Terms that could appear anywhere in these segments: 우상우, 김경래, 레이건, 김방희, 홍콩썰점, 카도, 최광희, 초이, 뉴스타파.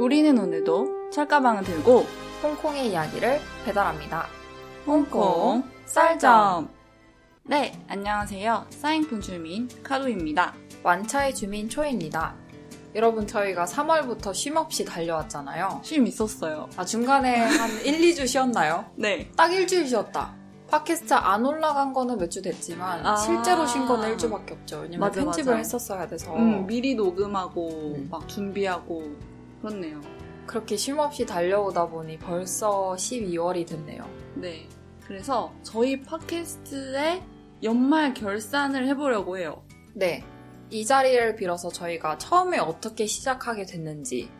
우리는 오늘도 찰가방을 들고 홍콩의 이야기를 배달합니다. 홍콩 썰점. 네, 안녕하세요. 사행꾼 주민 카도입니다. 완차의 주민 초이입니다. 여러분, 저희가 3월부터 쉼 없이 달려왔잖아요. 쉼 있었어요. 아, 중간에 한 1, 2주 쉬었나요? 네. 딱 일주일 쉬었다. 팟캐스트 안 올라간 거는 몇 주 됐지만 실제로 쉰 거는 1주밖에 없죠. 왜냐면 맞아, 편집을 했었어야 돼서. 미리 녹음하고 막 준비하고 그렇네요. 그렇게 쉼 없이 달려오다 보니 벌써 12월이 됐네요. 네. 그래서 저희 팟캐스트의 연말 결산을 해보려고 해요. 네. 이 자리를 빌어서 저희가 처음에 어떻게 시작하게 됐는지,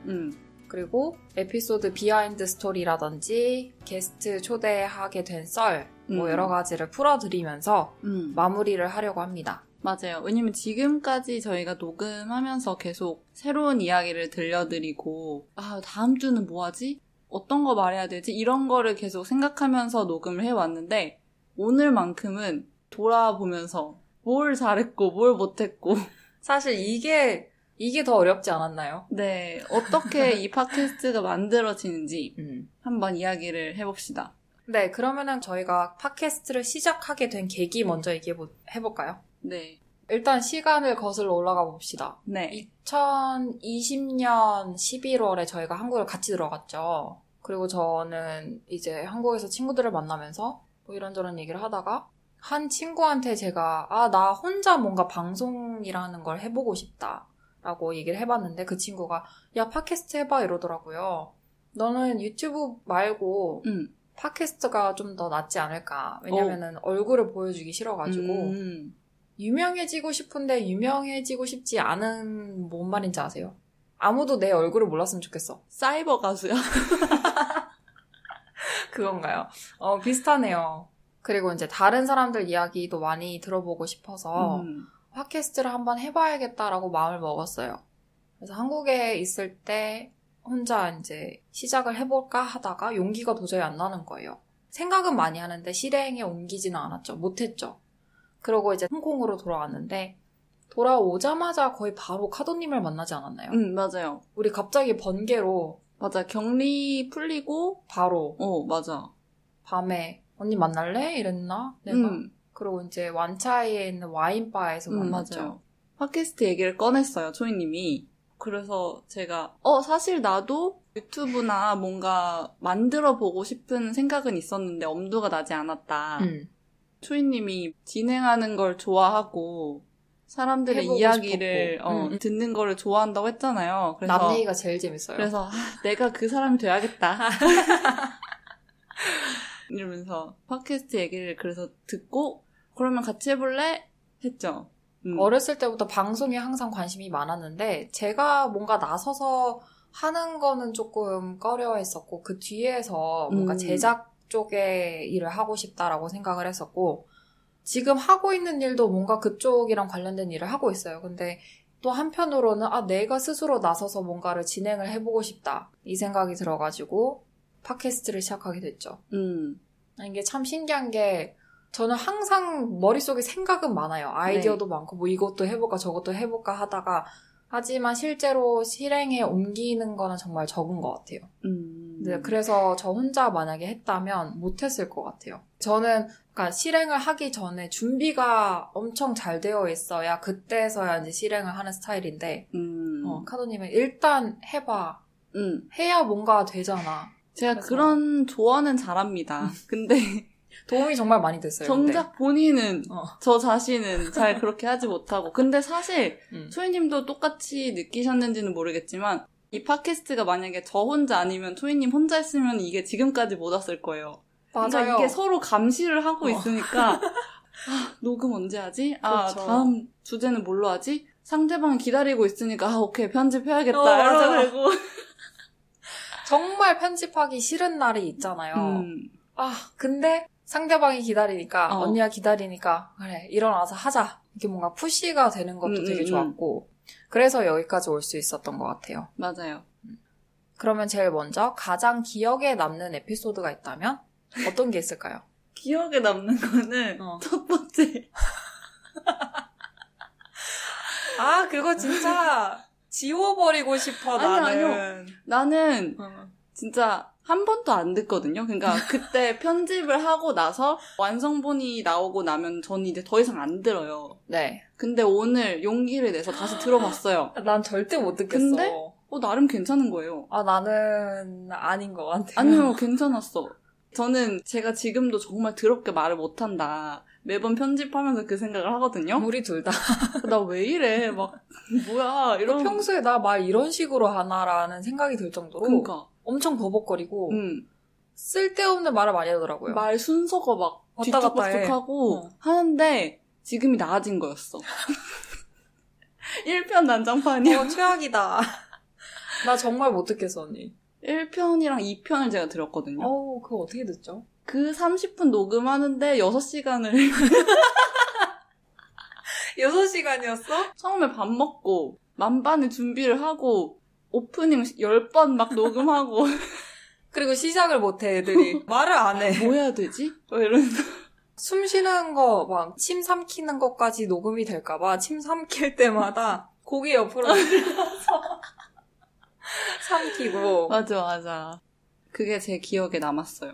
그리고 에피소드 비하인드 스토리라든지 게스트 초대하게 된 썰, 뭐 여러 가지를 풀어드리면서 마무리를 하려고 합니다. 맞아요. 왜냐면 지금까지 저희가 녹음하면서 계속 새로운 이야기를 들려드리고, 아, 다음 주는 뭐 하지? 어떤 거 말해야 되지? 이런 거를 계속 생각하면서 녹음을 해왔는데, 오늘만큼은 돌아보면서 뭘 잘했고 뭘 못했고. 사실 이게 더 어렵지 않았나요? 네. 어떻게 이 팟캐스트가 만들어지는지 한번 이야기를 해봅시다. 네. 그러면은 저희가 팟캐스트를 시작하게 된 계기 먼저 얘기해볼까요? 네. 일단 시간을 거슬러 올라가 봅시다. 네. 2020년 11월에 저희가 한국을 같이 들어갔죠. 그리고 저는 이제 한국에서 친구들을 만나면서 뭐 이런저런 얘기를 하다가 한 친구한테 제가 나 혼자 뭔가 방송이라는 걸 해보고 싶다라고 얘기를 해봤는데 그 친구가 야, 팟캐스트 해봐 이러더라고요. 너는 유튜브 말고 팟캐스트가 좀 더 낫지 않을까. 왜냐면은 얼굴을 보여주기 싫어가지고 유명해지고 싶은데 유명해지고 싶지 않은, 뭔 말인지 아세요? 아무도 내 얼굴을 몰랐으면 좋겠어. 사이버 가수야? 그건가요? 비슷하네요. 그리고 이제 다른 사람들 이야기도 많이 들어보고 싶어서 팟캐스트를 한번 해봐야겠다라고 마음을 먹었어요. 그래서 한국에 있을 때 혼자 이제 시작을 해볼까 하다가 용기가 도저히 안 나는 거예요. 생각은 많이 하는데 실행에 옮기지는 않았죠. 못했죠. 그러고 이제 홍콩으로 돌아왔는데 돌아오자마자 거의 바로 카도님을 만나지 않았나요? 맞아요. 우리 갑자기 번개로 맞아, 격리 풀리고 바로 맞아. 밤에 언니 만날래? 이랬나? 내가? 그리고 이제 완차이에 있는 와인바에서 만났죠. 맞아요. 팟캐스트 얘기를 꺼냈어요, 초이님이. 그래서 제가 사실 나도 유튜브나 뭔가 만들어보고 싶은 생각은 있었는데 엄두가 나지 않았다. 초이님이 진행하는 걸 좋아하고 사람들의 이야기를 듣는 거를 좋아한다고 했잖아요. 그래서 남 얘기가 제일 재밌어요. 그래서 내가 그 사람이 돼야겠다. 이러면서 팟캐스트 얘기를 그래서 듣고 그러면 같이 해볼래? 했죠. 어렸을 때부터 방송에 항상 관심이 많았는데 제가 뭔가 나서서 하는 거는 조금 꺼려했었고 그 뒤에서 뭔가 제작 쪽에 일을 하고 싶다라고 생각을 했었고 지금 하고 있는 일도 뭔가 그쪽이랑 관련된 일을 하고 있어요. 근데 또 한편으로는 내가 스스로 나서서 뭔가를 진행을 해보고 싶다 이 생각이 들어가지고 팟캐스트를 시작하게 됐죠. 이게 참 신기한 게 저는 항상 머릿속에 생각은 많아요. 아이디어도 많고 뭐 이것도 해볼까 저것도 해볼까 하다가 하지만 실제로 실행에 옮기는 거는 정말 적은 것 같아요. 네, 그래서 저 혼자 만약에 했다면 못했을 것 같아요. 저는 그러니까 실행을 하기 전에 준비가 엄청 잘 되어 있어야 그때서야 이제 실행을 하는 스타일인데 카도님은 일단 해봐. 해야 뭔가 되잖아. 제가 그래서 그런 조언은 잘합니다. 근데 도움이 정말 많이 됐어요. 정작 근데 본인은 저 자신은 잘 그렇게 하지 못하고 근데 사실 초이님도 똑같이 느끼셨는지는 모르겠지만 이 팟캐스트가 만약에 저 혼자 아니면 초이님 혼자 했으면 이게 지금까지 못 왔을 거예요. 맞아요. 그러니까 이게 서로 감시를 하고 있으니까 녹음 언제 하지? 그렇죠. 다음 주제는 뭘로 하지? 상대방이 기다리고 있으니까 오케이 편집해야겠다. 맞아. 정말 편집하기 싫은 날이 있잖아요. 근데 상대방이 기다리니까, 언니가 기다리니까, 그래, 일어나서 하자. 이렇게 뭔가 푸시가 되는 것도 되게 좋았고, 그래서 여기까지 올 수 있었던 것 같아요. 맞아요. 그러면 제일 먼저 가장 기억에 남는 에피소드가 있다면 어떤 게 있을까요? 기억에 남는 거는 첫 번째. 그거 진짜 지워버리고 싶어. 나는. 나는 진짜 한 번도 안 듣거든요. 그러니까 그때 편집을 하고 나서 완성본이 나오고 나면 저는 이제 더 이상 안 들어요. 네. 근데 오늘 용기를 내서 다시 들어봤어요. 난 절대 못 듣겠어. 근데 나름 괜찮은 거예요. 아, 나는 아닌 것 같아요. 아니요, 괜찮았어. 저는 제가 지금도 정말 더럽게 말을 못한다. 매번 편집하면서 그 생각을 하거든요. 우리 둘 다. 나 왜 이래. 막 뭐야. 이런. 평소에 나 말 이런 식으로 하나라는 생각이 들 정도로 그러니까. 엄청 버벅거리고 쓸데없는 말을 많이 하더라고요. 말 순서가 막 뒤죽박죽하고 하는데 지금이 나아진 거였어. 1편 난장판이야. 최악이다. 나 정말 못 듣겠어, 언니. 1편이랑 2편을 제가 들었거든요. 어우, 그거 어떻게 듣죠? 그 30분 녹음하는데 6시간을 6시간이었어? 처음에 밥 먹고 만반의 준비를 하고 오프닝 10번 막 녹음하고 그리고 시작을 못해 애들이. 말을 안 해. 뭐 해야 되지? 왜 이러면서 숨 쉬는 거 막 침 삼키는 것까지 녹음이 될까 봐 침 삼킬 때마다 고개 옆으로 들면서 삼키고. 맞아, 맞아. 그게 제 기억에 남았어요.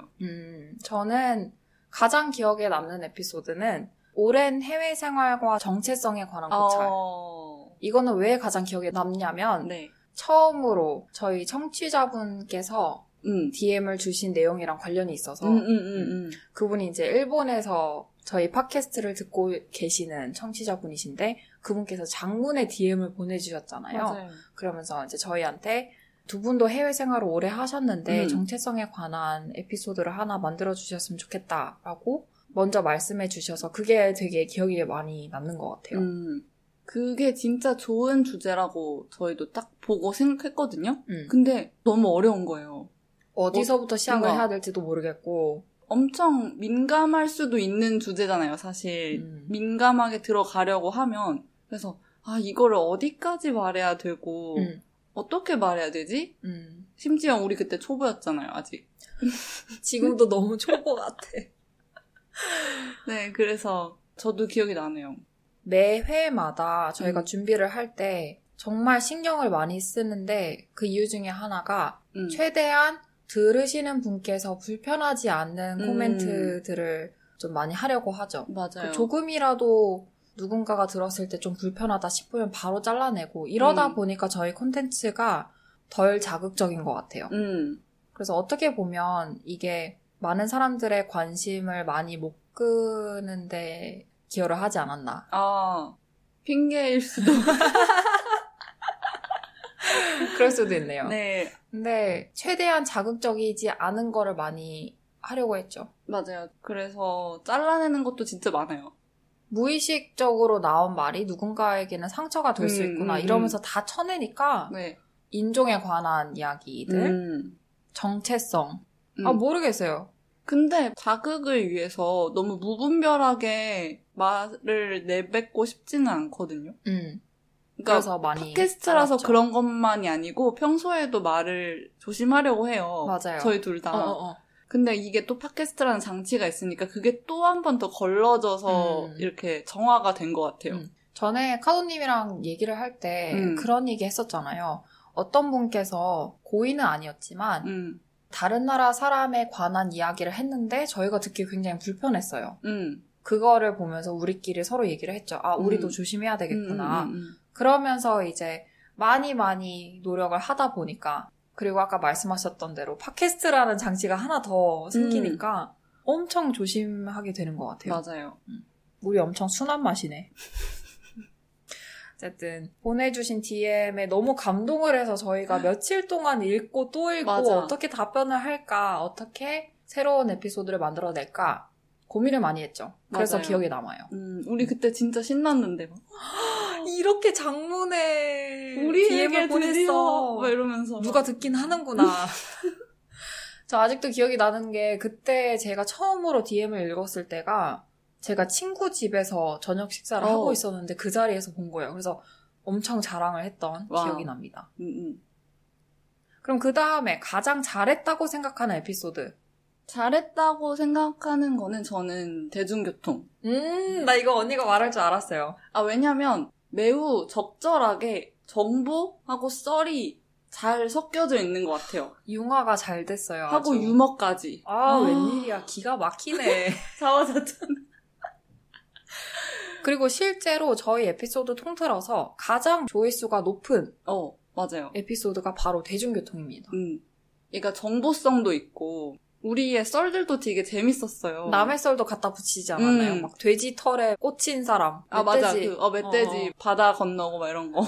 저는 가장 기억에 남는 에피소드는 오랜 해외 생활과 정체성에 관한 고찰. 이거는 왜 가장 기억에 남냐면 처음으로 저희 청취자분께서 DM을 주신 내용이랑 관련이 있어서 그분이 이제 일본에서 저희 팟캐스트를 듣고 계시는 청취자분이신데 그분께서 장문의 DM을 보내주셨잖아요. 맞아요. 그러면서 이제 저희한테 두 분도 해외 생활을 오래 하셨는데 정체성에 관한 에피소드를 하나 만들어주셨으면 좋겠다라고 먼저 말씀해 주셔서 그게 되게 기억에 많이 남는 것 같아요. 그게 진짜 좋은 주제라고 저희도 딱 보고 생각했거든요. 근데 너무 어려운 거예요. 어디서부터 시작을 해야 될지도 모르겠고 엄청 민감할 수도 있는 주제잖아요, 사실. 민감하게 들어가려고 하면. 그래서 이거를 어디까지 말해야 되고 어떻게 말해야 되지? 심지어 우리 그때 초보였잖아요, 아직. 지금도 너무 초보 같아. 네, 그래서 저도 기억이 나네요. 매 회마다 저희가 준비를 할 때 정말 신경을 많이 쓰는데 그 이유 중에 하나가 최대한 들으시는 분께서 불편하지 않는 코멘트들을 좀 많이 하려고 하죠. 맞아요. 조금이라도 누군가가 들었을 때 좀 불편하다 싶으면 바로 잘라내고 이러다 보니까 저희 콘텐츠가 덜 자극적인 것 같아요. 그래서 어떻게 보면 이게 많은 사람들의 관심을 많이 못 끄는데 기여를 하지 않았나. 핑계일 수도. 그럴 수도 있네요. 네. 근데 최대한 자극적이지 않은 거를 많이 하려고 했죠. 맞아요. 그래서 잘라내는 것도 진짜 많아요. 무의식적으로 나온 말이 누군가에게는 상처가 될 수 있구나 이러면서 다 쳐내니까 인종에 관한 이야기들, 정체성, 모르겠어요. 근데 자극을 위해서 너무 무분별하게 말을 내뱉고 싶지는 않거든요. 그러니까 그래서 많이 팟캐스트라서 알았죠. 그런 것만이 아니고 평소에도 말을 조심하려고 해요. 맞아요. 저희 둘 다. 근데 이게 또 팟캐스트라는 장치가 있으니까 그게 또 한 번 더 걸러져서 이렇게 정화가 된 것 같아요. 전에 카도님이랑 얘기를 할 때 그런 얘기 했었잖아요. 어떤 분께서 고의는 아니었지만 다른 나라 사람에 관한 이야기를 했는데 저희가 듣기 굉장히 불편했어요. 그거를 보면서 우리끼리 서로 얘기를 했죠. 아, 우리도 조심해야 되겠구나. 그러면서 이제 많이 노력을 하다 보니까 그리고 아까 말씀하셨던 대로 팟캐스트라는 장치가 하나 더 생기니까 엄청 조심하게 되는 것 같아요. 맞아요. 우리 엄청 순한 맛이네. 어쨌든 보내주신 DM에 너무 감동을 해서 저희가 며칠 동안 읽고 또 읽고 어떻게 답변을 할까, 어떻게 새로운 에피소드를 만들어낼까 고민을 많이 했죠. 그래서 기억에 남아요. 우리 그때 진짜 신났는데 막. 이렇게 장문에 DM을 보냈어. 막 이러면서. 누가 듣긴 하는구나. 저 아직도 기억이 나는 게 그때 제가 처음으로 DM을 읽었을 때가 제가 친구 집에서 저녁 식사를 하고 있었는데 그 자리에서 본 거예요. 그래서 엄청 자랑을 했던 기억이 납니다. 그럼 그 다음에 가장 잘했다고 생각하는 에피소드. 잘했다고 생각하는 거는 저는 대중교통. 나 이거 언니가 말할 줄 알았어요. 왜냐면 매우 적절하게 정보하고 썰이 잘 섞여져 있는 것 같아요. 융화가 잘 됐어요. 하고 아주. 유머까지. 아, 웬일이야. 기가 막히네. 잡아줬잖아. 그리고 실제로 저희 에피소드 통틀어서 가장 조회수가 높은 맞아요. 에피소드가 바로 대중교통입니다. 그러니까 정보성도 있고 우리의 썰들도 되게 재밌었어요. 남의 썰도 갖다 붙이지 않았나요? 막 돼지 털에 꽂힌 사람. 아, 멧돼지. 맞아. 멧돼지 바다 건너고 막 이런 거.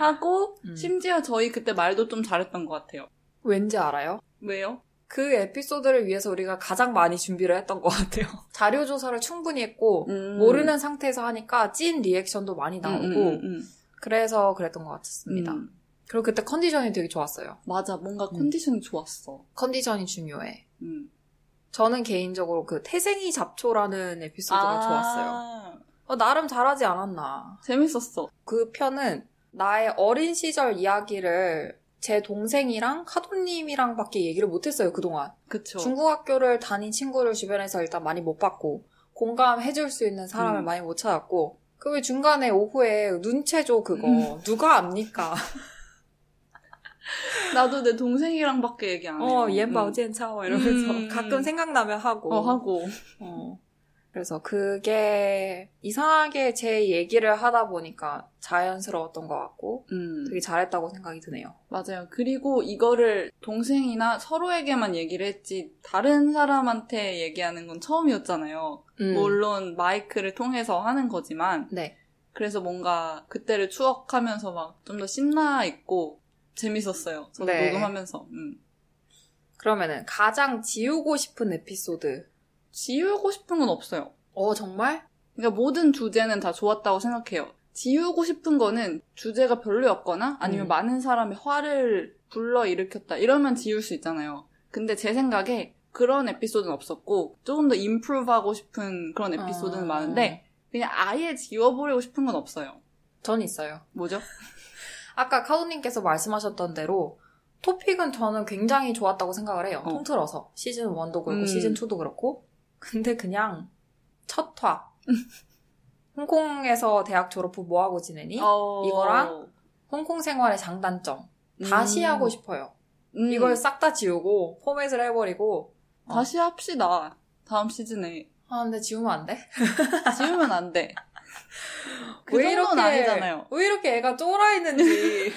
하고 심지어 저희 그때 말도 좀 잘했던 것 같아요. 왠지 알아요? 왜요? 그 에피소드를 위해서 우리가 가장 많이 준비를 했던 것 같아요. 자료 조사를 충분히 했고 모르는 상태에서 하니까 찐 리액션도 많이 나오고 그래서 그랬던 것 같았습니다. 그리고 그때 컨디션이 되게 좋았어요. 맞아. 뭔가 컨디션이 좋았어. 컨디션이 중요해. 저는 개인적으로 그 태생이 잡초라는 에피소드가 좋았어요. 나름 잘하지 않았나. 재밌었어. 그 편은 나의 어린 시절 이야기를 제 동생이랑 카도님이랑 밖에 얘기를 못했어요, 그동안. 그쵸. 중국학교를 다닌 친구를 주변에서 일단 많이 못 봤고 공감해줄 수 있는 사람을 많이 못 찾았고 그 왜 중간에 오후에 눈체조 그거 누가 압니까? 나도 내 동생이랑 밖에 얘기 안 해요. 옌바오젠차오 이러면서 가끔 생각나면 하고. 그래서 그게 이상하게 제 얘기를 하다 보니까 자연스러웠던 것 같고 되게 잘했다고 생각이 드네요. 맞아요. 그리고 이거를 동생이나 서로에게만 얘기를 했지 다른 사람한테 얘기하는 건 처음이었잖아요. 물론 마이크를 통해서 하는 거지만 그래서 뭔가 그때를 추억하면서 막 좀 더 신나 있고 재밌었어요. 저도 녹음하면서. 그러면은 가장 지우고 싶은 에피소드. 지우고 싶은 건 없어요. 정말? 그러니까 모든 주제는 다 좋았다고 생각해요. 지우고 싶은 거는 주제가 별로였거나 아니면 많은 사람의 화를 불러일으켰다 이러면 지울 수 있잖아요. 근데 제 생각에 그런 에피소드는 없었고 조금 더 임프루브하고 싶은 그런 에피소드는 많은데 그냥 아예 지워버리고 싶은 건 없어요. 전 있어요. 뭐죠? 아까 카도님께서 말씀하셨던 대로 토픽은 저는 굉장히 좋았다고 생각을 해요. 통틀어서. 시즌 1도 그렇고 시즌 2도 그렇고 근데 그냥 첫 화 홍콩에서 대학 졸업 후 뭐하고 지내니? 이거랑 홍콩 생활의 장단점 다시 하고 싶어요. 이걸 싹 다 지우고 포맷을 해버리고 다시 합시다. 다음 시즌에. 아 근데 지우면 안 돼? 지우면 안 돼. 그 정도는 아니잖아요. 왜 이렇게 애가 쫄아 있는지.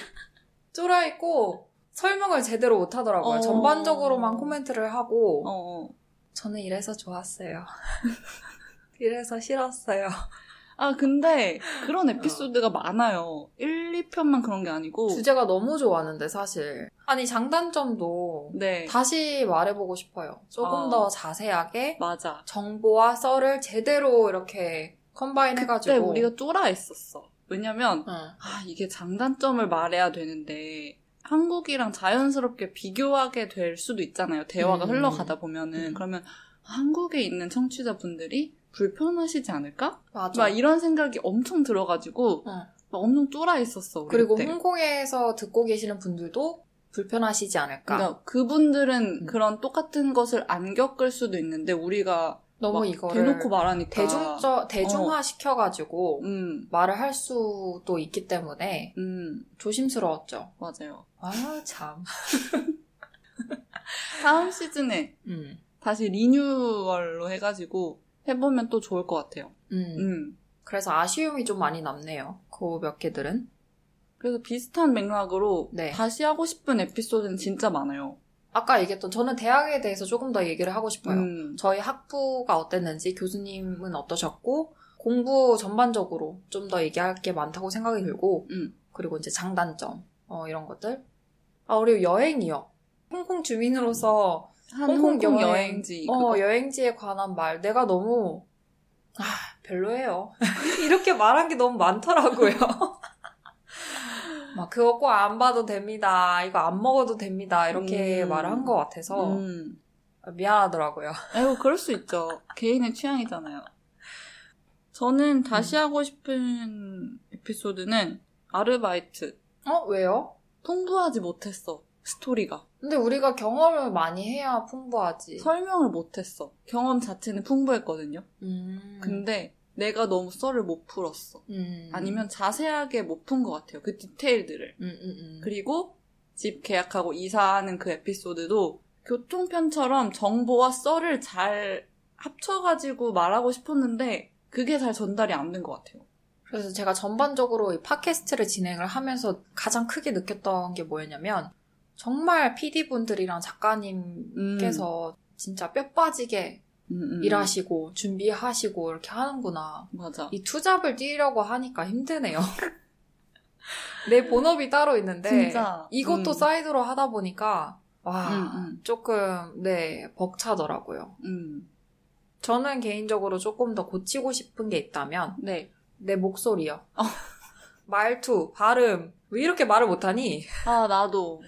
쫄아 있고 설명을 제대로 못하더라고요. 전반적으로만 코멘트를 하고 저는 이래서 좋았어요. 이래서 싫었어요. 아 근데 그런 에피소드가 많아요. 1, 2편만 그런 게 아니고 주제가 너무 좋았는데 사실 아니 장단점도 다시 말해보고 싶어요. 조금 더 자세하게 정보와 썰을 제대로 이렇게 컴바인 해가지고 그때 우리가 쫄아 있었어. 왜냐면 이게 장단점을 말해야 되는데 한국이랑 자연스럽게 비교하게 될 수도 있잖아요. 대화가 흘러가다 보면은. 그러면 한국에 있는 청취자분들이 불편하시지 않을까? 맞아. 막 이런 생각이 엄청 들어가지고 막 엄청 쫄아 있었어. 그리고 때. 홍콩에서 듣고 계시는 분들도 불편하시지 않을까? 그러니까 그분들은 그런 똑같은 것을 안 겪을 수도 있는데 우리가 너무 이거를 대놓고 말하니까 대중화 시켜가지고 말을 할 수도 있기 때문에 조심스러웠죠. 맞아요. 아 참. 다음 시즌에 다시 리뉴얼로 해가지고 해보면 또 좋을 것 같아요. 그래서 아쉬움이 좀 많이 남네요. 그 몇 개들은. 그래서 비슷한 맥락으로 다시 하고 싶은 에피소드는 진짜 많아요. 아까 얘기했던 저는 대학에 대해서 조금 더 얘기를 하고 싶어요. 저희 학부가 어땠는지 교수님은 어떠셨고 공부 전반적으로 좀 더 얘기할 게 많다고 생각이 들고 그리고 이제 장단점 이런 것들. 아 그리고 여행이요. 홍콩 주민으로서 홍콩 여행지 여행지에 관한 말 내가 너무 별로예요. 이렇게 말한 게 너무 많더라고요. 막 그거 꼭 안 봐도 됩니다. 이거 안 먹어도 됩니다. 이렇게 말한 것 같아서 미안하더라고요. 아이고 그럴 수 있죠. 개인의 취향이잖아요. 저는 다시 하고 싶은 에피소드는 아르바이트. 왜요? 풍부하지 못했어. 스토리가. 근데 우리가 경험을 많이 해야 풍부하지. 설명을 못했어. 경험 자체는 풍부했거든요. 근데 내가 너무 썰을 못 풀었어. 아니면 자세하게 못 푼 것 같아요. 그 디테일들을. 그리고 집 계약하고 이사하는 그 에피소드도 교통편처럼 정보와 썰을 잘 합쳐가지고 말하고 싶었는데 그게 잘 전달이 안 된 것 같아요. 그래서 제가 전반적으로 이 팟캐스트를 진행을 하면서 가장 크게 느꼈던 게 뭐였냐면 정말 PD분들이랑 작가님께서 진짜 뼈 빠지게 일하시고 준비하시고 이렇게 하는구나. 맞아. 이 투잡을 뛰려고 하니까 힘드네요. 내 본업이 따로 있는데 진짜. 이것도 사이드로 하다 보니까 와 조금 네 벅차더라고요. 저는 개인적으로 조금 더 고치고 싶은 게 있다면 네. 내 목소리요. 말투, 발음 왜 이렇게 말을 못하니? 아 나도.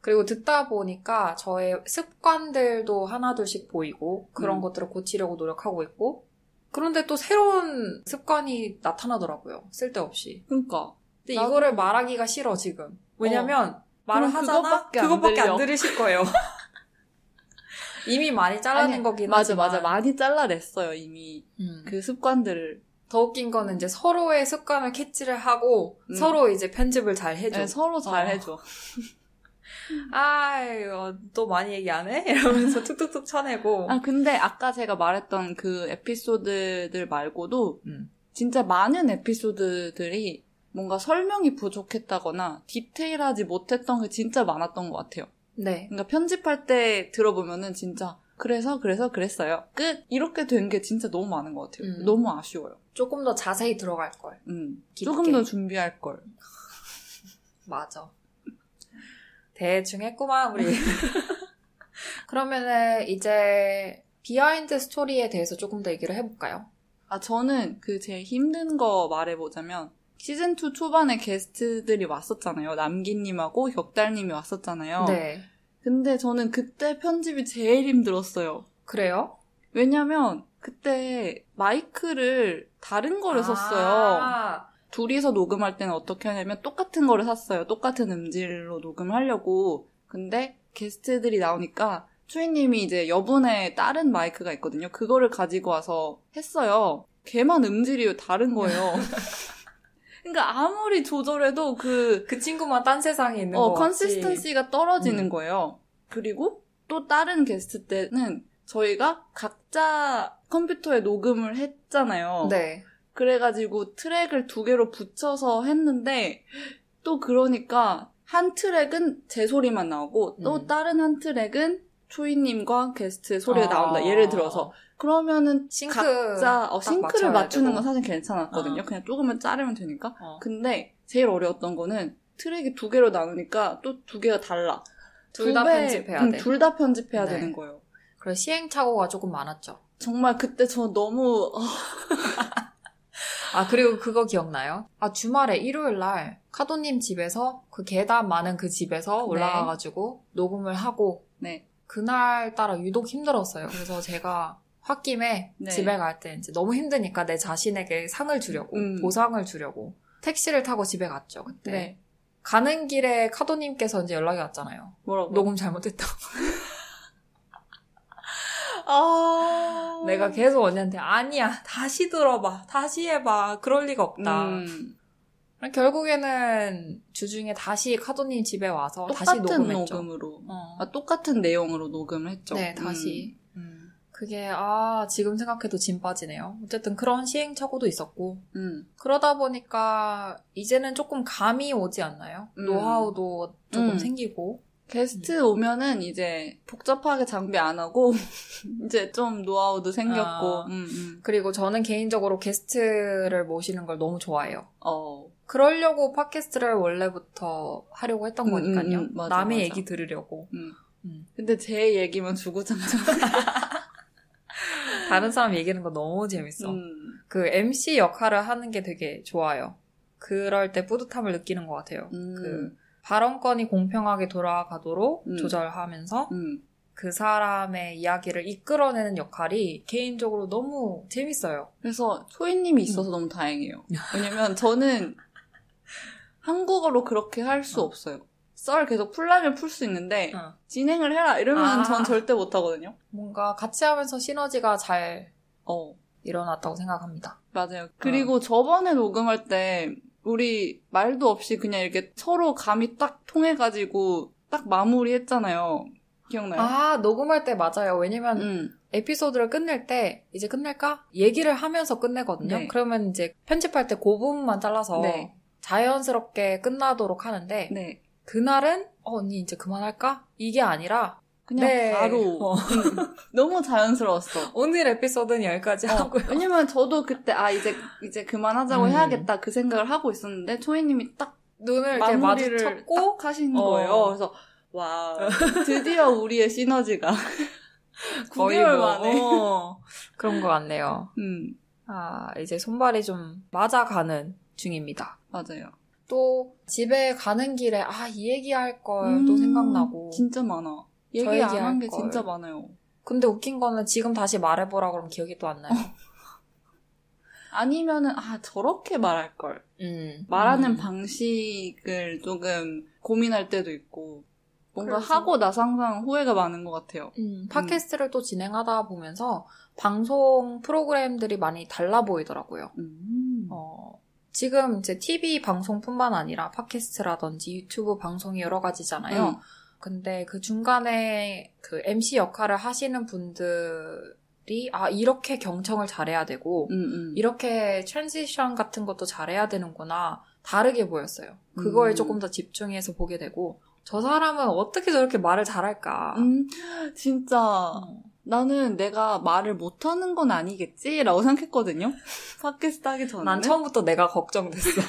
그리고 듣다 보니까 저의 습관들도 하나둘씩 보이고 그런 것들을 고치려고 노력하고 있고 그런데 또 새로운 습관이 나타나더라고요. 쓸데없이. 그러니까. 근데 나도... 이거를 말하기가 싫어 지금. 왜냐면 말을 하잖아? 그것밖에 안 들으실 거예요. 이미 많이 잘라낸 거긴 맞아, 하지만. 맞아. 많이 잘라냈어요. 이미 그 습관들을. 더 웃긴 거는 이제 서로의 습관을 캐치를 하고 서로 이제 편집을 잘 해줘. 네, 서로 잘 해줘. 아, 이거 또 많이 얘기 안 해? 이러면서 툭툭툭 쳐내고. 아, 근데 아까 제가 말했던 그 에피소드들 말고도 진짜 많은 에피소드들이 뭔가 설명이 부족했다거나 디테일하지 못했던 게 진짜 많았던 것 같아요. 네. 그러니까 편집할 때 들어보면은 진짜 그래서 그랬어요. 끝! 이렇게 된 게 진짜 너무 많은 것 같아요. 너무 아쉬워요. 조금 더 자세히 들어갈 걸. 조금 더 준비할 걸. 맞아. 대충 했구만 우리. 그러면은 이제 비하인드 스토리에 대해서 조금 더 얘기를 해볼까요? 아 저는 그 제일 힘든 거 말해보자면 시즌2 초반에 게스트들이 왔었잖아요. 남기님하고 격달님이 왔었잖아요. 네. 근데 저는 그때 편집이 제일 힘들었어요. 그래요? 왜냐면 그때 마이크를 다른 거를 썼어요. 둘이서 녹음할 때는 어떻게 하냐면 똑같은 거를 샀어요. 똑같은 음질로 녹음하려고. 근데 게스트들이 나오니까 초이님이 이제 여분의 다른 마이크가 있거든요. 그거를 가지고 와서 했어요. 걔만 음질이 다른 거예요. 그러니까 아무리 조절해도 그 친구만 딴 세상에 있는 거 같지. 컨시스턴시가 떨어지는 거예요. 그리고 또 다른 게스트 때는 저희가 각자 컴퓨터에 녹음을 했잖아요. 네. 그래가지고 트랙을 두 개로 붙여서 했는데 또 그러니까 한 트랙은 제 소리만 나오고 또 다른 한 트랙은 초이님과 게스트의 소리가 나온다. 예를 들어서 그러면은 각자 싱크를 맞추는 건 사실 괜찮았거든요. 그냥 조금만 자르면 되니까. 근데 제일 어려웠던 거는 트랙이 두 개로 나누니까 또 두 개가 달라. 둘 다 편집해야 돼. 둘 다 편집해야 네. 되는 거예요. 그래서 시행착오가 조금 많았죠. 정말 그때 저 너무... 아, 그리고 그거 기억나요? 아, 주말에 일요일 날 카도님 집에서 그 계단 많은 그 집에서 올라가가지고 네. 녹음을 하고 네. 그날따라 유독 힘들었어요. 그래서 제가 홧김에 네. 집에 갈 때 이제 너무 힘드니까 내 자신에게 상을 주려고 보상을 주려고 택시를 타고 집에 갔죠. 그때 네. 가는 길에 카도님께서 이제 연락이 왔잖아요. 뭐라고? 녹음 잘못했다고. 아... 내가 계속 언니한테 아니야 다시 들어봐 다시 해봐 그럴 리가 없다. 결국에는 주중에 다시 카도님 집에 와서 다시 녹음했죠. 녹음으로. 아, 똑같은 내용으로 녹음을 했죠. 네 다시. 그게 아 지금 생각해도 짐 빠지네요. 어쨌든 그런 시행착오도 있었고 그러다 보니까 이제는 조금 감이 오지 않나요? 노하우도 조금 생기고 게스트 오면은 이제 복잡하게 장비 안 하고 이제 좀 노하우도 생겼고 그리고 저는 개인적으로 게스트를 모시는 걸 너무 좋아해요. 그러려고 팟캐스트를 원래부터 하려고 했던 거니까요. 맞아, 남의 맞아. 얘기 들으려고. 근데 제 얘기만 주구장창 다른 사람 얘기하는 거 너무 재밌어. 그 MC 역할을 하는 게 되게 좋아요. 그럴 때 뿌듯함을 느끼는 것 같아요. 그 발언권이 공평하게 돌아가도록 조절하면서 그 사람의 이야기를 이끌어내는 역할이 개인적으로 너무 재밌어요. 그래서 초이님이 있어서 너무 다행이에요. 왜냐면 저는 한국어로 그렇게 할 수 없어요. 썰 계속 풀라면 풀 수 있는데 진행을 해라 이러면 전 절대 못하거든요. 뭔가 같이 하면서 시너지가 잘 일어났다고 생각합니다. 맞아요. 그리고 저번에 녹음할 때 우리 말도 없이 그냥 이렇게 서로 감이 딱 통해가지고 딱 마무리했잖아요. 기억나요? 아, 녹음할 때 맞아요. 왜냐면 에피소드를 끝낼 때 이제 끝낼까? 얘기를 하면서 끝내거든요. 네. 그러면 이제 편집할 때 그 부분만 잘라서 네. 자연스럽게 끝나도록 하는데 네. 그날은 언니 이제 그만할까? 이게 아니라 그냥 네. 바로 너무 자연스러웠어. 오늘 에피소드는 여기까지 하고요. 왜냐면 저도 그때 이제 그만하자고 해야겠다 그 생각을 하고 있었는데 초이님이 딱 눈을 이렇게 마주쳤고 딱 하신 거예요. 그래서 와 드디어 우리의 시너지가 9개월 만에 그런 거 같네요. 아 이제 손발이 좀 맞아가는 중입니다. 맞아요. 또 집에 가는 길에 아 이 얘기할 걸 또 생각나고 진짜 많아. 얘기 안 한 게 진짜 많아요. 근데 웃긴 거는 지금 다시 말해보라 그러면 기억이 또 안 나요. 아니면은 아 저렇게 말할 걸. 말하는 방식을 조금 고민할 때도 있고 뭔가 그래서. 하고 나서 항상 후회가 많은 것 같아요. 팟캐스트를 또 진행하다 보면서 방송 프로그램들이 많이 달라 보이더라고요. 지금 이제 TV 방송뿐만 아니라 팟캐스트라든지 유튜브 방송이 여러 가지잖아요. 근데 그 중간에 그 MC 역할을 하시는 분들이 아 이렇게 경청을 잘해야 되고 이렇게 트랜지션 같은 것도 잘해야 되는구나 다르게 보였어요. 그거에 조금 더 집중해서 보게 되고 저 사람은 어떻게 저렇게 말을 잘할까? 진짜 나는 내가 말을 못하는 건 아니겠지라고 생각했거든요. 팟캐스트 하기 전에 난 처음부터 내가 걱정됐어.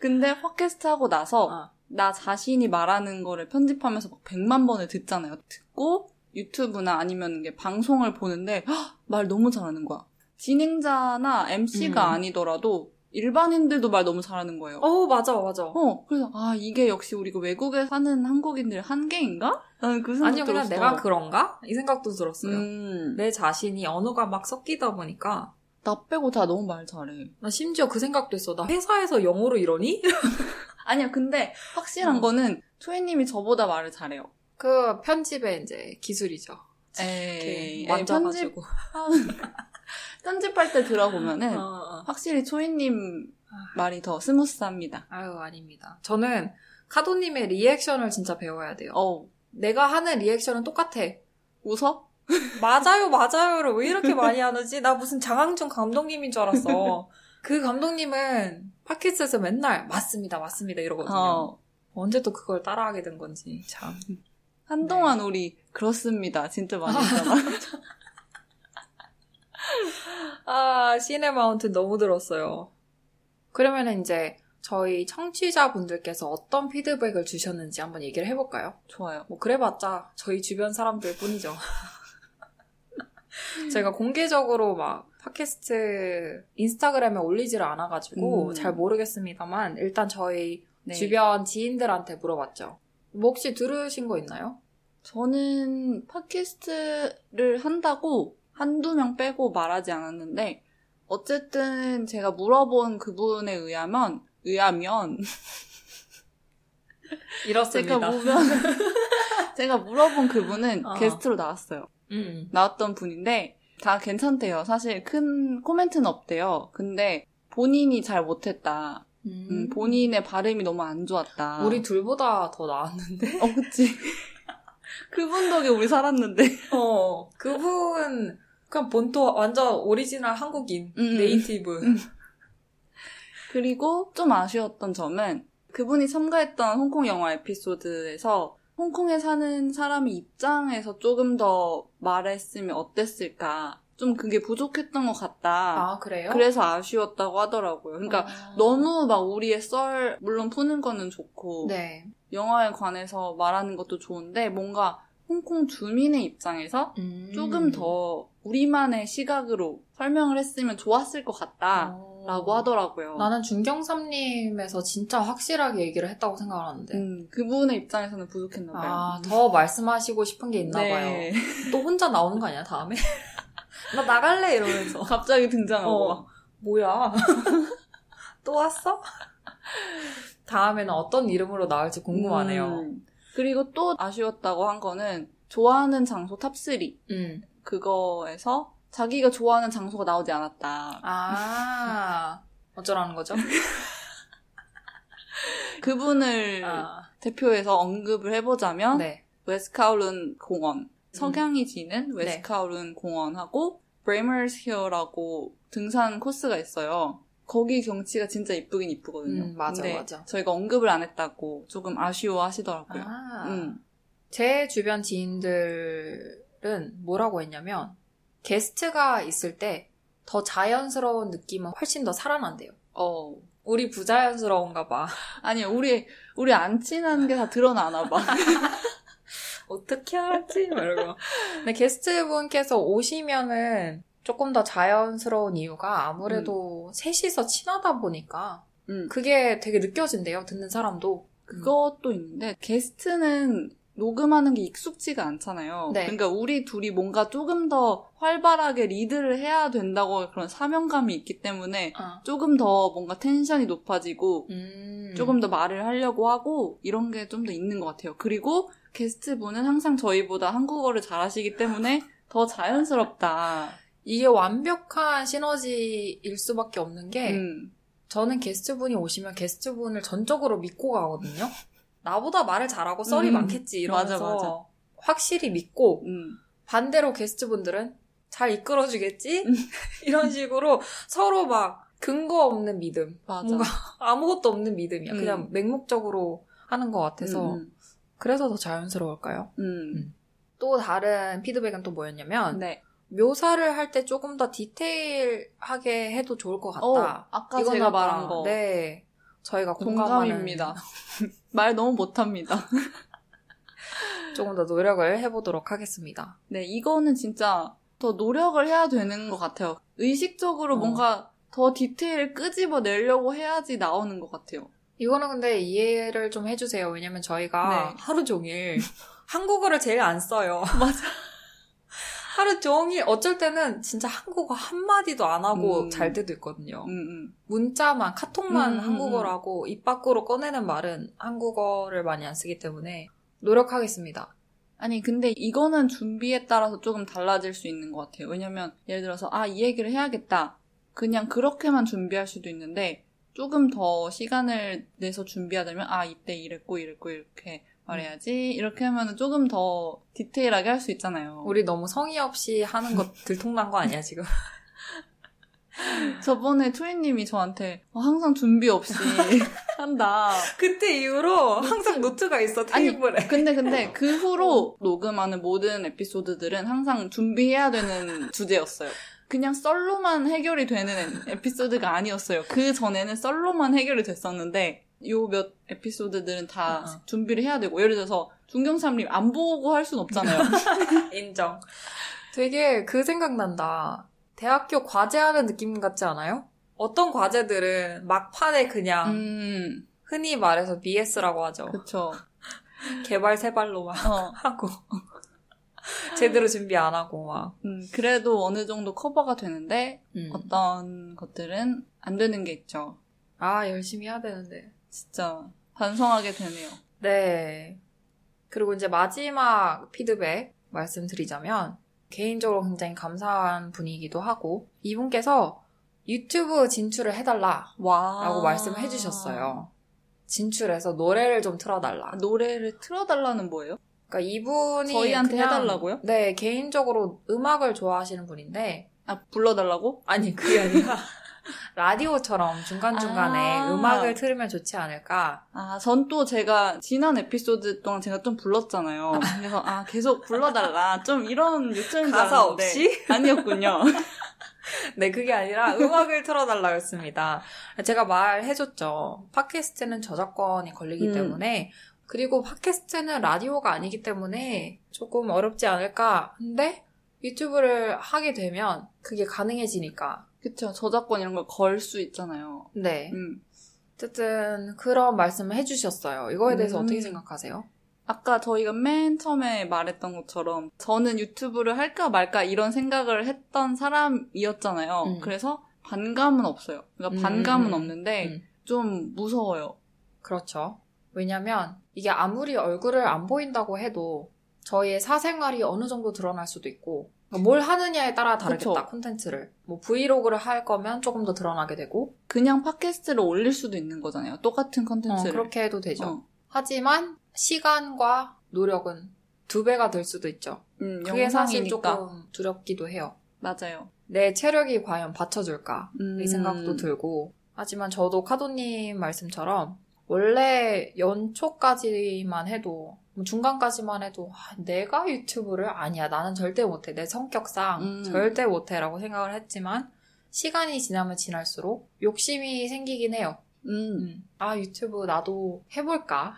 근데 팟캐스트 하고 나서 나 자신이 말하는 거를 편집하면서 막 100만 번을 듣잖아요. 듣고 유튜브나 아니면 이게 방송을 보는데 말 너무 잘하는 거야. 진행자나 MC가 아니더라도 일반인들도 말 너무 잘하는 거예요. 맞아. 그래서 아 이게 역시 우리가 외국에 사는 한국인들의 한계인가? 나는 그 생각 들었어. 아니요, 그냥 내가 그런가? 이 생각도 들었어요. 내 자신이 언어가 막 섞이다 보니까 나 빼고 다 너무 말 잘해. 나 심지어 그 생각도 했어. 나 회사에서 영어로 이러니? 아니야, 근데 확실한 거는 초이님이 저보다 말을 잘해요. 그 편집의 이제 기술이죠. 에이, 만져가지고. 편집할 때 들어보면은 확실히 초이님 말이 더 스무스합니다. 아유, 아닙니다. 저는 카도님의 리액션을 진짜 배워야 돼요. 내가 하는 리액션은 똑같아. 웃어? 맞아요를 왜 이렇게 많이 하는지 나 무슨 장항준 감독님인 줄 알았어. 그 감독님은 팟캐스트에서 맨날 맞습니다 이러거든요. 언제 또 그걸 따라하게 된 건지 참. 한동안 네. 우리 그렇습니다 진짜 많이 했잖아. 아 시네마운틴 너무 들었어요. 그러면 이제 저희 청취자분들께서 어떤 피드백을 주셨는지 한번 얘기를 해볼까요? 좋아요. 뭐 그래봤자 저희 주변 사람들 뿐이죠. 제가 공개적으로 막 팟캐스트 인스타그램에 올리지를 않아가지고 잘 모르겠습니다만 일단 저희 네. 주변 지인들한테 물어봤죠. 뭐 혹시 들으신 거 있나요? 저는 팟캐스트를 한다고 1-2명 빼고 말하지 않았는데 어쨌든 제가 물어본 그분에 의하면 이렇습니다. 제가 물어본 그분은 게스트로 나왔어요. 나왔던 분인데 다 괜찮대요. 사실 큰 코멘트는 없대요. 근데 본인이 잘 못했다. 본인의 발음이 너무 안 좋았다. 우리 둘보다 더 나았는데? 그치. 그분 덕에 우리 살았는데. 그분 그냥 본토 완전 오리지널 한국인. 네이티브. 그리고 좀 아쉬웠던 점은 그분이 참가했던 홍콩 영화 에피소드에서 홍콩에 사는 사람의 입장에서 조금 더 말했으면 어땠을까. 좀 그게 부족했던 것 같다. 아, 그래요? 그래서 아쉬웠다고 하더라고요. 그러니까 너무 막 우리의 썰, 물론 푸는 거는 좋고 네. 영화에 관해서 말하는 것도 좋은데 뭔가 홍콩 주민의 입장에서 조금 더 우리만의 시각으로 설명을 했으면 좋았을 것 같다. 라고 하더라고요. 나는 준경삼님에서 진짜 확실하게 얘기를 했다고 생각을 하는데 그분의 입장에서는 부족했나 봐요. 아, 더 말씀하시고 싶은 게 있나 네. 봐요. 또 혼자 나오는 거 아니야 다음에? 나 나갈래 이러면서 갑자기 등장하고 뭐야 또 왔어? 다음에는 어떤 이름으로 나올지 궁금하네요. 그리고 또 아쉬웠다고 한 거는 좋아하는 장소 탑3 그거에서 자기가 좋아하는 장소가 나오지 않았다. 아, 어쩌라는 거죠? 그분을 대표해서 언급을 해보자면 네. 웨스카울른 공원, 석양이 지는 웨스카울른 네. 공원하고 브레이머스 히어라고 등산 코스가 있어요. 거기 경치가 진짜 이쁘긴 이쁘거든요. 맞아, 근데 맞아. 저희가 언급을 안 했다고 조금 아쉬워하시더라고요. 아, 제 주변 지인들은 뭐라고 했냐면 게스트가 있을 때 더 자연스러운 느낌은 훨씬 더 살아난대요. 우리 부자연스러운가 봐. 아니, 우리 안 친한 게 다 드러나나 봐. 어떻게 하지? 말고. 근데 게스트분께서 오시면은 조금 더 자연스러운 이유가 아무래도 셋이서 친하다 보니까 그게 되게 느껴진대요. 듣는 사람도. 그것도 있는데 게스트는 녹음하는 게 익숙지가 않잖아요. 네. 그러니까 우리 둘이 뭔가 조금 더 활발하게 리드를 해야 된다고 그런 사명감이 있기 때문에 조금 더 뭔가 텐션이 높아지고 조금 더 말을 하려고 하고 이런 게 좀 더 있는 것 같아요. 그리고 게스트분은 항상 저희보다 한국어를 잘하시기 때문에 더 자연스럽다. 이게 완벽한 시너지일 수밖에 없는 게 저는 게스트분이 오시면 게스트분을 전적으로 믿고 가거든요. 나보다 말을 잘하고 썰이 많겠지 이러면서 맞아, 맞아. 확실히 믿고 반대로 게스트분들은 잘 이끌어주겠지? 이런 식으로 서로 막 근거 없는 믿음. 맞아. 뭔가 아무것도 없는 믿음이야. 그냥 맹목적으로 하는 것 같아서 그래서 더 자연스러울까요? 또 다른 피드백은 또 뭐였냐면 네. 묘사를 할 때 조금 더 디테일하게 해도 좋을 것 같다. 아까 제가 말한 거. 네, 저희가 공감입니다. 말 너무 못합니다. 조금 더 노력을 해보도록 하겠습니다. 네, 이거는 진짜 더 노력을 해야 되는 것 같아요. 의식적으로 뭔가 더 디테일을 끄집어내려고 해야지 나오는 것 같아요. 이거는 근데 이해를 좀 해주세요. 왜냐면 저희가 네. 하루 종일 한국어를 제일 안 써요. 맞아. 하루 종일 어쩔 때는 진짜 한국어 한마디도 안 하고 잘 때도 있거든요. 문자만 카톡만 한국어로 하고 입 밖으로 꺼내는 말은 한국어를 많이 안 쓰기 때문에 노력하겠습니다. 아니 근데 이거는 준비에 따라서 조금 달라질 수 있는 것 같아요. 왜냐면 예를 들어서 이 얘기를 해야겠다. 그냥 그렇게만 준비할 수도 있는데 조금 더 시간을 내서 준비하자면 이때 이랬고 이렇게 말해야지. 이렇게 하면 조금 더 디테일하게 할 수 있잖아요. 우리 너무 성의 없이 하는 것 들통난 거 아니야 지금? 저번에 초이님이 저한테 항상 준비 없이 한다. 그때 이후로 항상 노트가 있어 테이블에. 아니, 근데 그 후로 녹음하는 모든 에피소드들은 항상 준비해야 되는 주제였어요. 그냥 썰로만 해결이 되는 에피소드가 아니었어요. 그 전에는 썰로만 해결이 됐었는데 요 몇 에피소드들은 다 준비를 해야 되고 예를 들어서 중경삼림 안 보고 할 순 없잖아요. 인정. 되게 그 생각난다. 대학교 과제하는 느낌 같지 않아요? 어떤 과제들은 막판에 그냥 흔히 말해서 BS라고 하죠. 그렇죠. 개발 세발로 막 하고 제대로 준비 안 하고 막. 그래도 어느 정도 커버가 되는데 어떤 것들은 안 되는 게 있죠. 열심히 해야 되는데. 진짜 반성하게 되네요. 네. 그리고 이제 마지막 피드백 말씀드리자면 개인적으로 굉장히 감사한 분이기도 하고 이분께서 유튜브 진출을 해달라 라고 말씀해 주셨어요. 진출해서 노래를 좀 틀어달라. 노래를 틀어달라는 뭐예요? 그러니까 이분이 저희한테 그냥, 해달라고요? 네. 개인적으로 음악을 좋아하시는 분인데 불러달라고? 아니 그게 아니라 라디오처럼 중간중간에 음악을 틀으면 좋지 않을까. 전 또 제가 지난 에피소드 동안 제가 좀 불렀잖아요. 그래서 계속 불러달라. 좀 이런 요청이 가사 없이? 아니었군요. 네, 그게 아니라 음악을 틀어달라고 했습니다. 제가 말해줬죠. 팟캐스트는 저작권이 걸리기 때문에 그리고 팟캐스트는 라디오가 아니기 때문에 조금 어렵지 않을까. 근데 유튜브를 하게 되면 그게 가능해지니까 그쵸. 저작권 이런 걸 걸 수 있잖아요. 네. 어쨌든 그런 말씀을 해주셨어요. 이거에 대해서 어떻게 생각하세요? 아까 저희가 맨 처음에 말했던 것처럼 저는 유튜브를 할까 말까 이런 생각을 했던 사람이었잖아요. 그래서 반감은 없어요. 그러니까 반감은 없는데 좀 무서워요. 그렇죠. 왜냐면 이게 아무리 얼굴을 안 보인다고 해도 저희의 사생활이 어느 정도 드러날 수도 있고 뭘 하느냐에 따라 다르겠다, 콘텐츠를. 뭐 브이로그를 할 거면 조금 더 드러나게 되고. 그냥 팟캐스트를 올릴 수도 있는 거잖아요. 똑같은 콘텐츠를. 그렇게 해도 되죠. 하지만 시간과 노력은 2배가 될 수도 있죠. 그게 영상이니까. 사실 조금 두렵기도 해요. 맞아요. 내 체력이 과연 받쳐줄까 이 생각도 들고. 하지만 저도 카도님 말씀처럼 원래 연초까지만 해도 중간까지만 해도 내가 유튜브를 아니야 나는 절대 못해 내 성격상 절대 못해 라고 생각을 했지만 시간이 지나면 지날수록 욕심이 생기긴 해요. 아 유튜브 나도 해볼까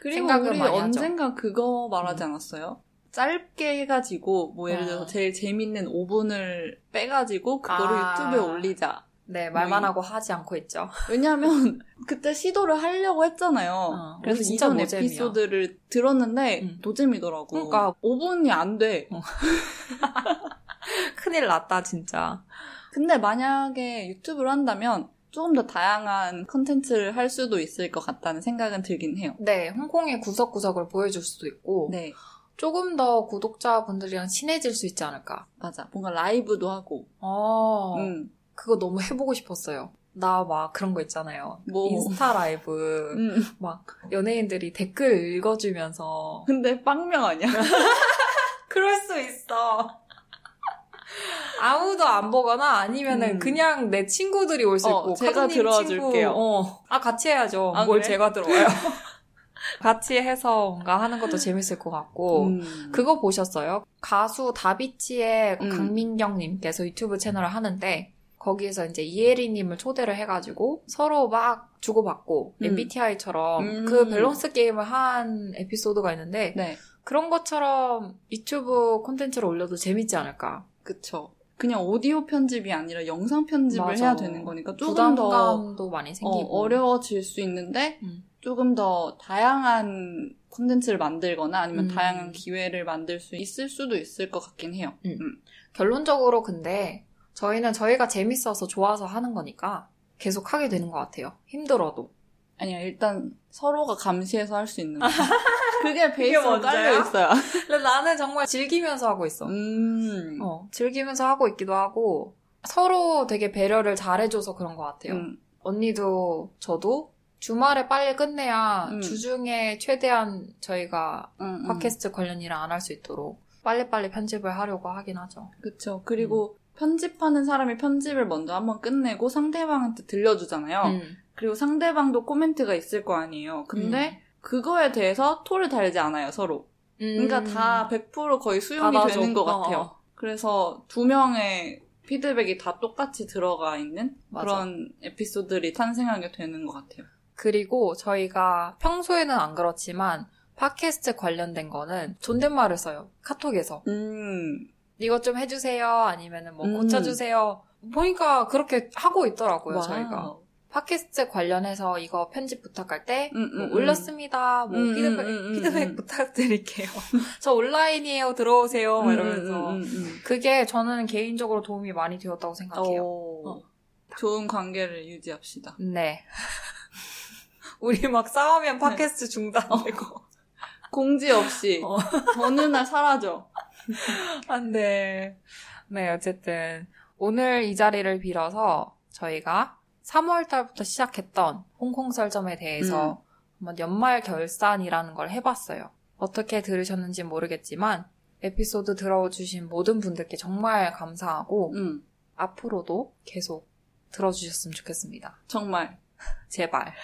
그리고 우리 언젠가 하죠. 그거 말하지 않았어요? 짧게 해가지고 뭐 예를 들어서 제일 재밌는 5분을 빼가지고 그거를 유튜브에 올리자. 네, 말만 하고 하지 않고 있죠. 왜냐하면 그때 시도를 하려고 했잖아요. 그래서 진짜 이전 노잼이야. 에피소드를 들었는데 노잼이더라고. 그러니까 5분이 안 돼. 큰일 났다 진짜. 근데 만약에 유튜브를 한다면 조금 더 다양한 콘텐츠를 할 수도 있을 것 같다는 생각은 들긴 해요. 네, 홍콩의 구석구석을 보여줄 수도 있고 네. 조금 더 구독자분들이랑 친해질 수 있지 않을까. 맞아, 뭔가 라이브도 하고. 그거 너무 해보고 싶었어요. 나 막 그런 거 있잖아요. 뭐. 인스타 라이브. 막 연예인들이 댓글 읽어주면서. 근데 빵명 아니야? 그럴 수 있어. 아무도 안 보거나 아니면은 그냥 내 친구들이 올 수 있고. 제가 들어줄게요. 같이 해야죠. 아, 뭘 그래? 제가 들어와요. 같이 해서 뭔가 하는 것도 재밌을 것 같고 그거 보셨어요? 가수 다비치의 강민경님께서 유튜브 채널을 하는데 거기에서 이제 이혜리님을 초대를 해가지고 서로 막 주고받고 MBTI처럼 그 밸런스 게임을 한 에피소드가 있는데 네. 그런 것처럼 유튜브 콘텐츠를 올려도 재밌지 않을까? 그쵸. 그냥 오디오 편집이 아니라 영상 편집을 맞아. 해야 되는 거니까 조금 부담감도 더 많이 생기고 어려워질 수 있는데 조금 더 다양한 콘텐츠를 만들거나 아니면 다양한 기회를 만들 수 있을 수도 있을 것 같긴 해요. 결론적으로 근데 저희는 저희가 재밌어서 좋아서 하는 거니까 계속 하게 되는 것 같아요. 힘들어도. 아니야, 일단 서로가 감시해서 할 수 있는 거. 그게 베이스로 깔려있어요. 나는 정말 즐기면서 하고 있어. 즐기면서 하고 있기도 하고 서로 되게 배려를 잘해줘서 그런 것 같아요. 언니도 저도 주말에 빨리 끝내야 주중에 최대한 저희가 팟캐스트 관련 일을 안 할 수 있도록 빨리빨리 편집을 하려고 하긴 하죠. 그렇죠. 그리고 편집하는 사람이 편집을 먼저 한번 끝내고 상대방한테 들려주잖아요. 그리고 상대방도 코멘트가 있을 거 아니에요. 근데 그거에 대해서 토를 달지 않아요, 서로. 그러니까 다 100% 거의 수용이 되는 것 같아요. 그래서 두 명의 피드백이 다 똑같이 들어가 있는 그런 에피소드들이 탄생하게 되는 것 같아요. 그리고 저희가 평소에는 안 그렇지만 팟캐스트 관련된 거는 존댓말을 써요. 카톡에서. 이것 좀 해주세요. 아니면은 뭐 고쳐주세요. 보니까 그렇게 하고 있더라고요, 와우. 저희가. 팟캐스트 관련해서 이거 편집 부탁할 때 뭐 올렸습니다. 뭐 피드백 부탁드릴게요. 저 온라인이에요. 들어오세요. 막 이러면서. 그게 저는 개인적으로 도움이 많이 되었다고 생각해요. 좋은 관계를 유지합시다. 네. 우리 막 싸우면 팟캐스트 중단되고. 공지 없이. 어느 날 사라져. 안 돼. 네, 어쨌든 오늘 이 자리를 빌어서 저희가 3월 달부터 시작했던 홍콩썰점에 대해서 한번 연말 결산이라는 걸 해봤어요. 어떻게 들으셨는지 모르겠지만 에피소드 들어주신 모든 분들께 정말 감사하고 앞으로도 계속 들어주셨으면 좋겠습니다. 정말. 제발.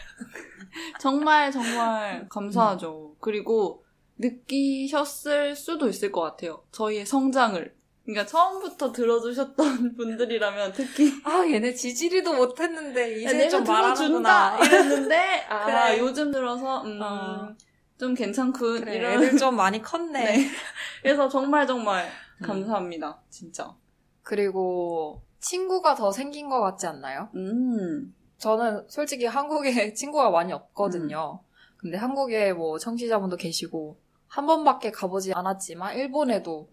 정말 감사하죠. 그리고 느끼셨을 수도 있을 것 같아요. 저희의 성장을. 그러니까 처음부터 들어주셨던 분들이라면 특히 얘네 지지리도 못했는데 이제 좀 말하는구나 이랬는데 그래. 요즘 들어서 좀 괜찮군. 그래, 이런 애들 좀 많이 컸네. 네. 그래서 정말 감사합니다. 진짜. 그리고 친구가 더 생긴 것 같지 않나요? 저는 솔직히 한국에 친구가 많이 없거든요. 근데 한국에 뭐 청취자분도 계시고 한 번밖에 가보지 않았지만 일본에도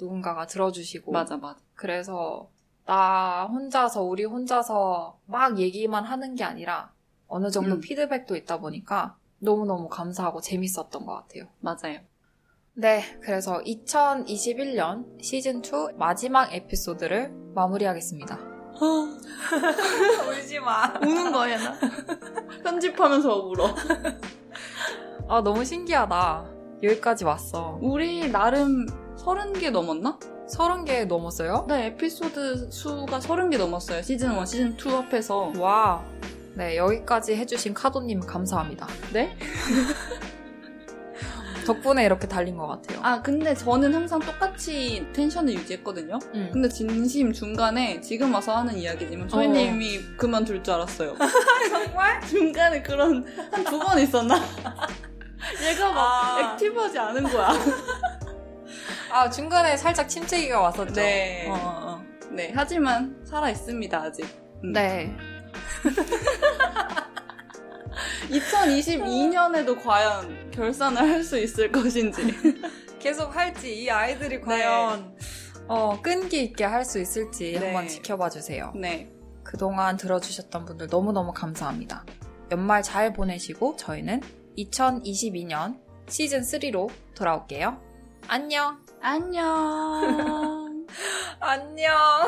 누군가가 들어주시고 맞아. 그래서 나 혼자서 우리 혼자서 막 얘기만 하는 게 아니라 어느 정도 피드백도 있다 보니까 너무너무 감사하고 재밌었던 것 같아요. 맞아요. 네, 그래서 2021년 시즌2 마지막 에피소드를 마무리하겠습니다. 울지마. 우는 거야, 나? 편집하면서 울어. 아, 너무 신기하다. 여기까지 왔어. 우리 나름 30개 넘었나? 30개 넘었어요? 네, 에피소드 수가 30개 넘었어요. 시즌1, 시즌2 합해서. 와, 네, 여기까지 해주신 카도님 감사합니다. 네? 덕분에 이렇게 달린 것 같아요. 아, 근데 저는 항상 똑같이 텐션을 유지했거든요. 근데 진심 중간에 지금 와서 하는 이야기지만 초이님이 그만둘 줄 알았어요. 정말? 중간에 그런 한 두 번 있었나? 얘가 막 액티브하지 않은 거야. 아, 중간에 살짝 침체기가 왔었죠. 네. 네, 하지만 살아있습니다, 아직. 네. 2022년에도 과연 결산을 할 수 있을 것인지, 계속 할지, 이 아이들이 과연 끈기 있게 할 수 있을지 한번 지켜봐 주세요. 네. 그동안 들어주셨던 분들 너무너무 감사합니다. 연말 잘 보내시고 저희는 2022년 시즌3로 돌아올게요. 안녕. 안녕. 안녕.